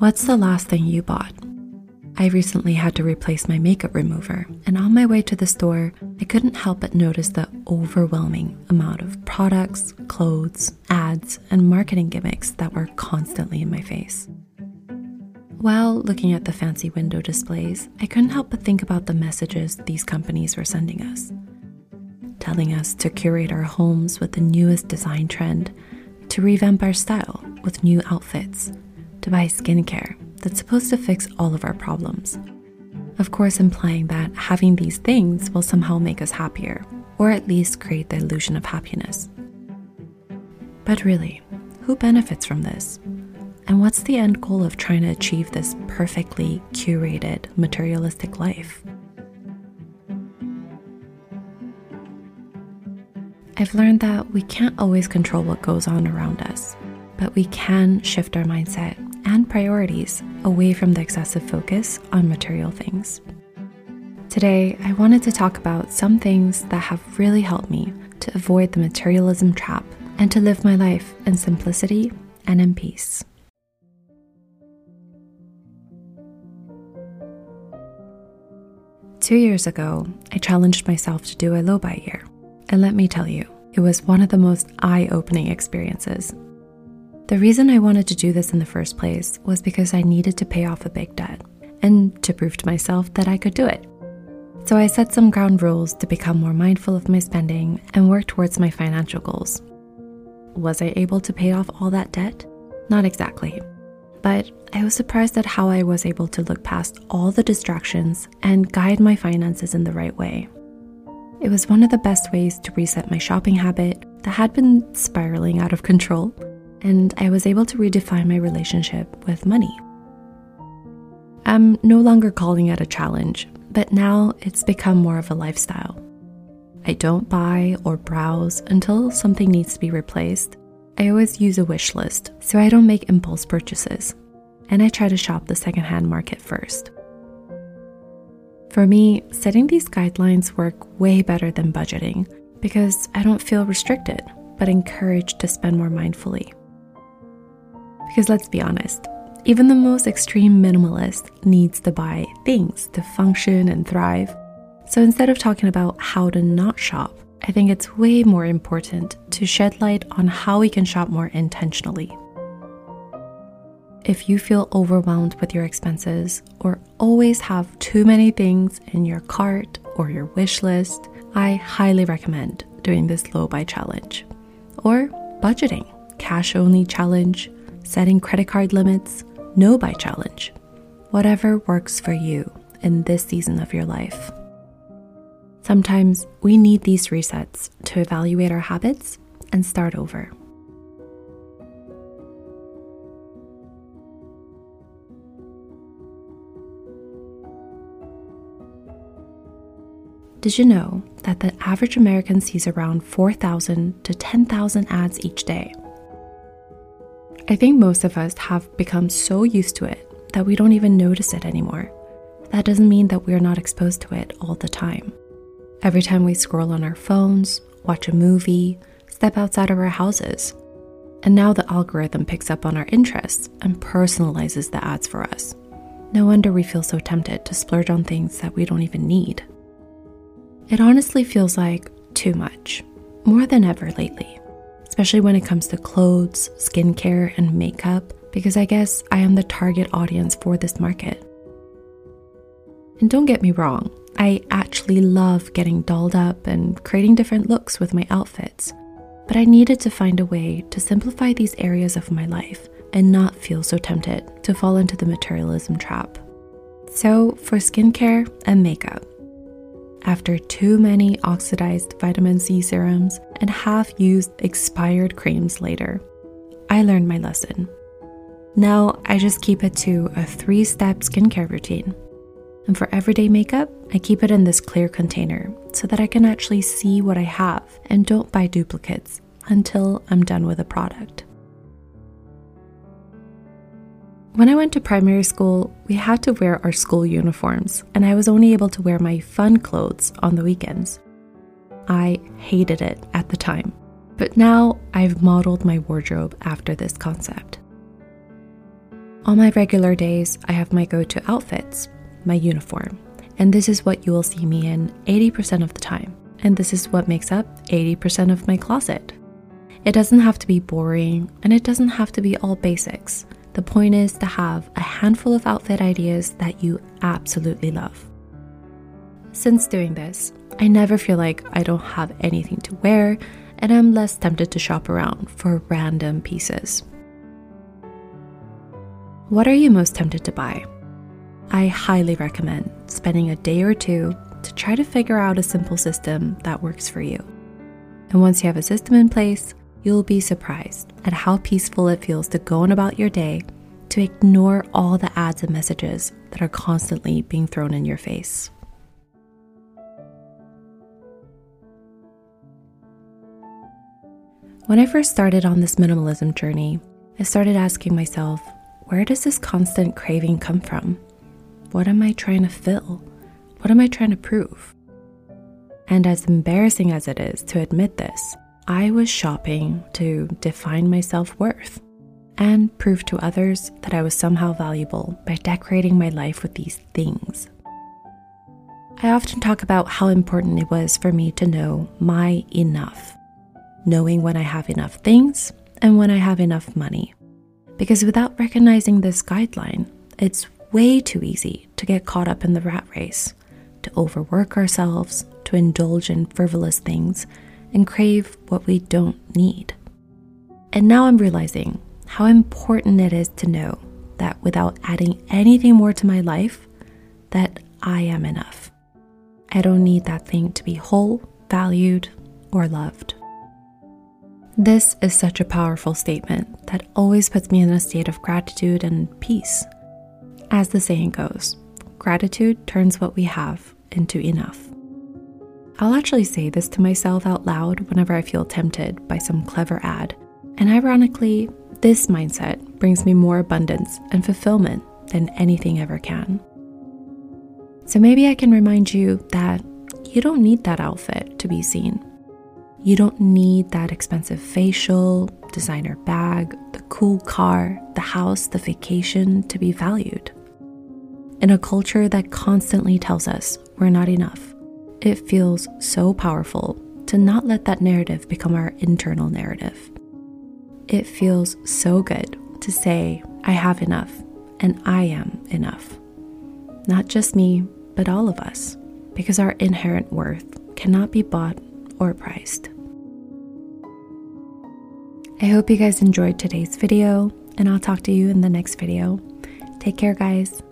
What's the last thing you bought? I recently had to replace my makeup remover, and on my way to the store, I couldn't help but notice the overwhelming amount of products, clothes, ads, and marketing gimmicks that were constantly in my face. While looking at the fancy window displays, I couldn't help but think about the messages these companies were sending us, telling us to curate our homes with the newest design trend, to revamp our style with new outfits, to buy skincare that's supposed to fix all of our problems. Of course, implying that having these things will somehow make us happier, or at least create the illusion of happiness. But really, who benefits from this? And what's the end goal of trying to achieve this perfectly curated, materialistic life? I've learned that we can't always control what goes on around us, but we can shift our mindset and priorities away from the excessive focus on material things. Today, I wanted to talk about some things that have really helped me to avoid the materialism trap and to live my life in simplicity and in peace. Two years ago, I challenged myself to do a low-buy year, and let me tell you, it was one of the most eye-opening experiences. The reason I wanted to do this in the first place was because I needed to pay off a big debt, and to prove to myself that I could do it. So I set some ground rules to become more mindful of my spending and work towards my financial goals. Was I able to pay off all that debt? Not exactly. But I was surprised at how I was able to look past all the distractions and guide my finances in the right way. It was one of the best ways to reset my shopping habit that had been spiraling out of control, and I was able to redefine my relationship with money. I'm no longer calling it a challenge, but now it's become more of a lifestyle. I don't buy or browse until something needs to be replaced. I always use a wish list, so I don't make impulse purchases, and I try to shop the secondhand market first. For me, setting these guidelines work way better than budgeting because I don't feel restricted, but encouraged to spend more mindfully. Because let's be honest, even the most extreme minimalist needs to buy things to function and thrive. So instead of talking about how to not shop, I think it's way more important to shed light on how we can shop more intentionally. If you feel overwhelmed with your expenses or always have too many things in your cart or your wish list, I highly recommend doing this low buy challenge or budgeting, cash only challenge, setting credit card limits, no buy challenge, whatever works for you in this season of your life. Sometimes we need these resets to evaluate our habits and start over. Did you know that the average American sees around 4,000 to 10,000 ads each day? I think most of us have become so used to it that we don't even notice it anymore. That doesn't mean that we're not exposed to it all the time. Every time we scroll on our phones, watch a movie, step outside of our houses. And now the algorithm picks up on our interests and personalizes the ads for us. No wonder we feel so tempted to splurge on things that we don't even need. It honestly feels like too much, more than ever lately, especially when it comes to clothes, skincare, and makeup, because I guess I am the target audience for this market. And don't get me wrong, I actually love getting dolled up and creating different looks with my outfits, but I needed to find a way to simplify these areas of my life and not feel so tempted to fall into the materialism trap. So for skincare and makeup, after too many oxidized vitamin C serums and half-used expired creams later, I learned my lesson. Now I just keep it to a 3-step skincare routine. And for everyday makeup, I keep it in this clear container so that I can actually see what I have and don't buy duplicates until I'm done with a product. When I went to primary school, we had to wear our school uniforms, and I was only able to wear my fun clothes on the weekends. I hated it at the time, but now I've modeled my wardrobe after this concept. On my regular days, I have my go-to outfits, my uniform, and this is what you will see me in 80% of the time. And this is what makes up 80% of my closet. It doesn't have to be boring, and it doesn't have to be all basics. The point is to have a handful of outfit ideas that you absolutely love. Since doing this, I never feel like I don't have anything to wear, and I'm less tempted to shop around for random pieces. What are you most tempted to buy? I highly recommend spending a day or two to try to figure out a simple system that works for you. And once you have a system in place, you'll be surprised at how peaceful it feels to go on about your day, to ignore all the ads and messages that are constantly being thrown in your face. When I first started on this minimalism journey, I started asking myself, where does this constant craving come from? What am I trying to fill? What am I trying to prove? And as embarrassing as it is to admit this, I was shopping to define my self-worth and prove to others that I was somehow valuable by decorating my life with these things. I often talk about how important it was for me to know my enough, knowing when I have enough things and when I have enough money. Because without recognizing this guideline, it's way too easy to get caught up in the rat race, to overwork ourselves, to indulge in frivolous things, and crave what we don't need. And now I'm realizing how important it is to know that without adding anything more to my life, that I am enough. I don't need that thing to be whole, valued, or loved. This is such a powerful statement that always puts me in a state of gratitude and peace. As the saying goes, gratitude turns what we have into enough. I'll actually say this to myself out loud whenever I feel tempted by some clever ad, and ironically, this mindset brings me more abundance and fulfillment than anything ever can. So maybe I can remind you that you don't need that outfit to be seen. You don't need that expensive facial, designer bag, the cool car, the house, the vacation to be valued. In a culture that constantly tells us we're not enough, it feels so powerful to not let that narrative become our internal narrative. It feels so good to say, I have enough and I am enough. Not just me, but all of us, because our inherent worth cannot be bought or priced. I hope you guys enjoyed today's video, and I'll talk to you in the next video. Take care, guys.